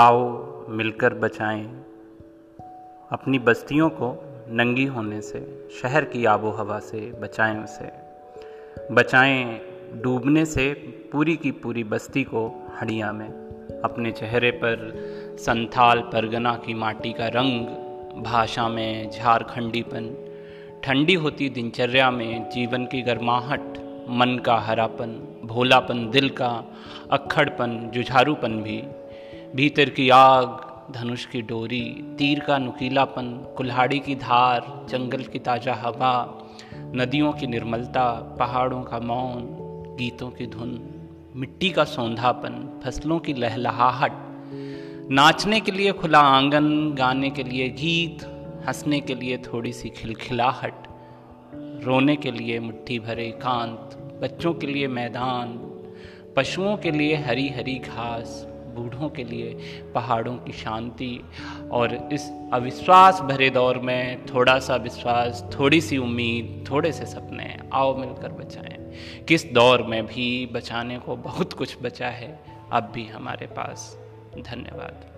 आओ मिलकर बचाएं अपनी बस्तियों को नंगी होने से, शहर की आबो हवा से बचाएं, उसे बचाएं डूबने से, पूरी की पूरी बस्ती को हड़िया में। अपने चेहरे पर संथाल परगना की माटी का रंग, भाषा में झारखंडीपन, ठंडी होती दिनचर्या में जीवन की गर्माहट, मन का हरापन, भोलापन दिल का, अक्खड़पन, जुझारूपन भी, भीतर की आग, धनुष की डोरी, तीर का नुकीलापन, कुल्हाड़ी की धार, जंगल की ताज़ा हवा, नदियों की निर्मलता, पहाड़ों का मौन, गीतों की धुन, मिट्टी का सौंधापन, फसलों की लहलहाहट, नाचने के लिए खुला आंगन, गाने के लिए गीत, हंसने के लिए थोड़ी सी खिलखिलाहट, रोने के लिए मुट्ठी भरे एकांत, बच्चों के लिए मैदान, पशुओं के लिए हरी हरी घास, बूढ़ों के लिए पहाड़ों की शांति। और इस अविश्वास भरे दौर में थोड़ा सा विश्वास, थोड़ी सी उम्मीद, थोड़े से सपने, आओ मिलकर बचाएं। किस दौर में भी बचाने को बहुत कुछ बचा है अब भी हमारे पास। धन्यवाद।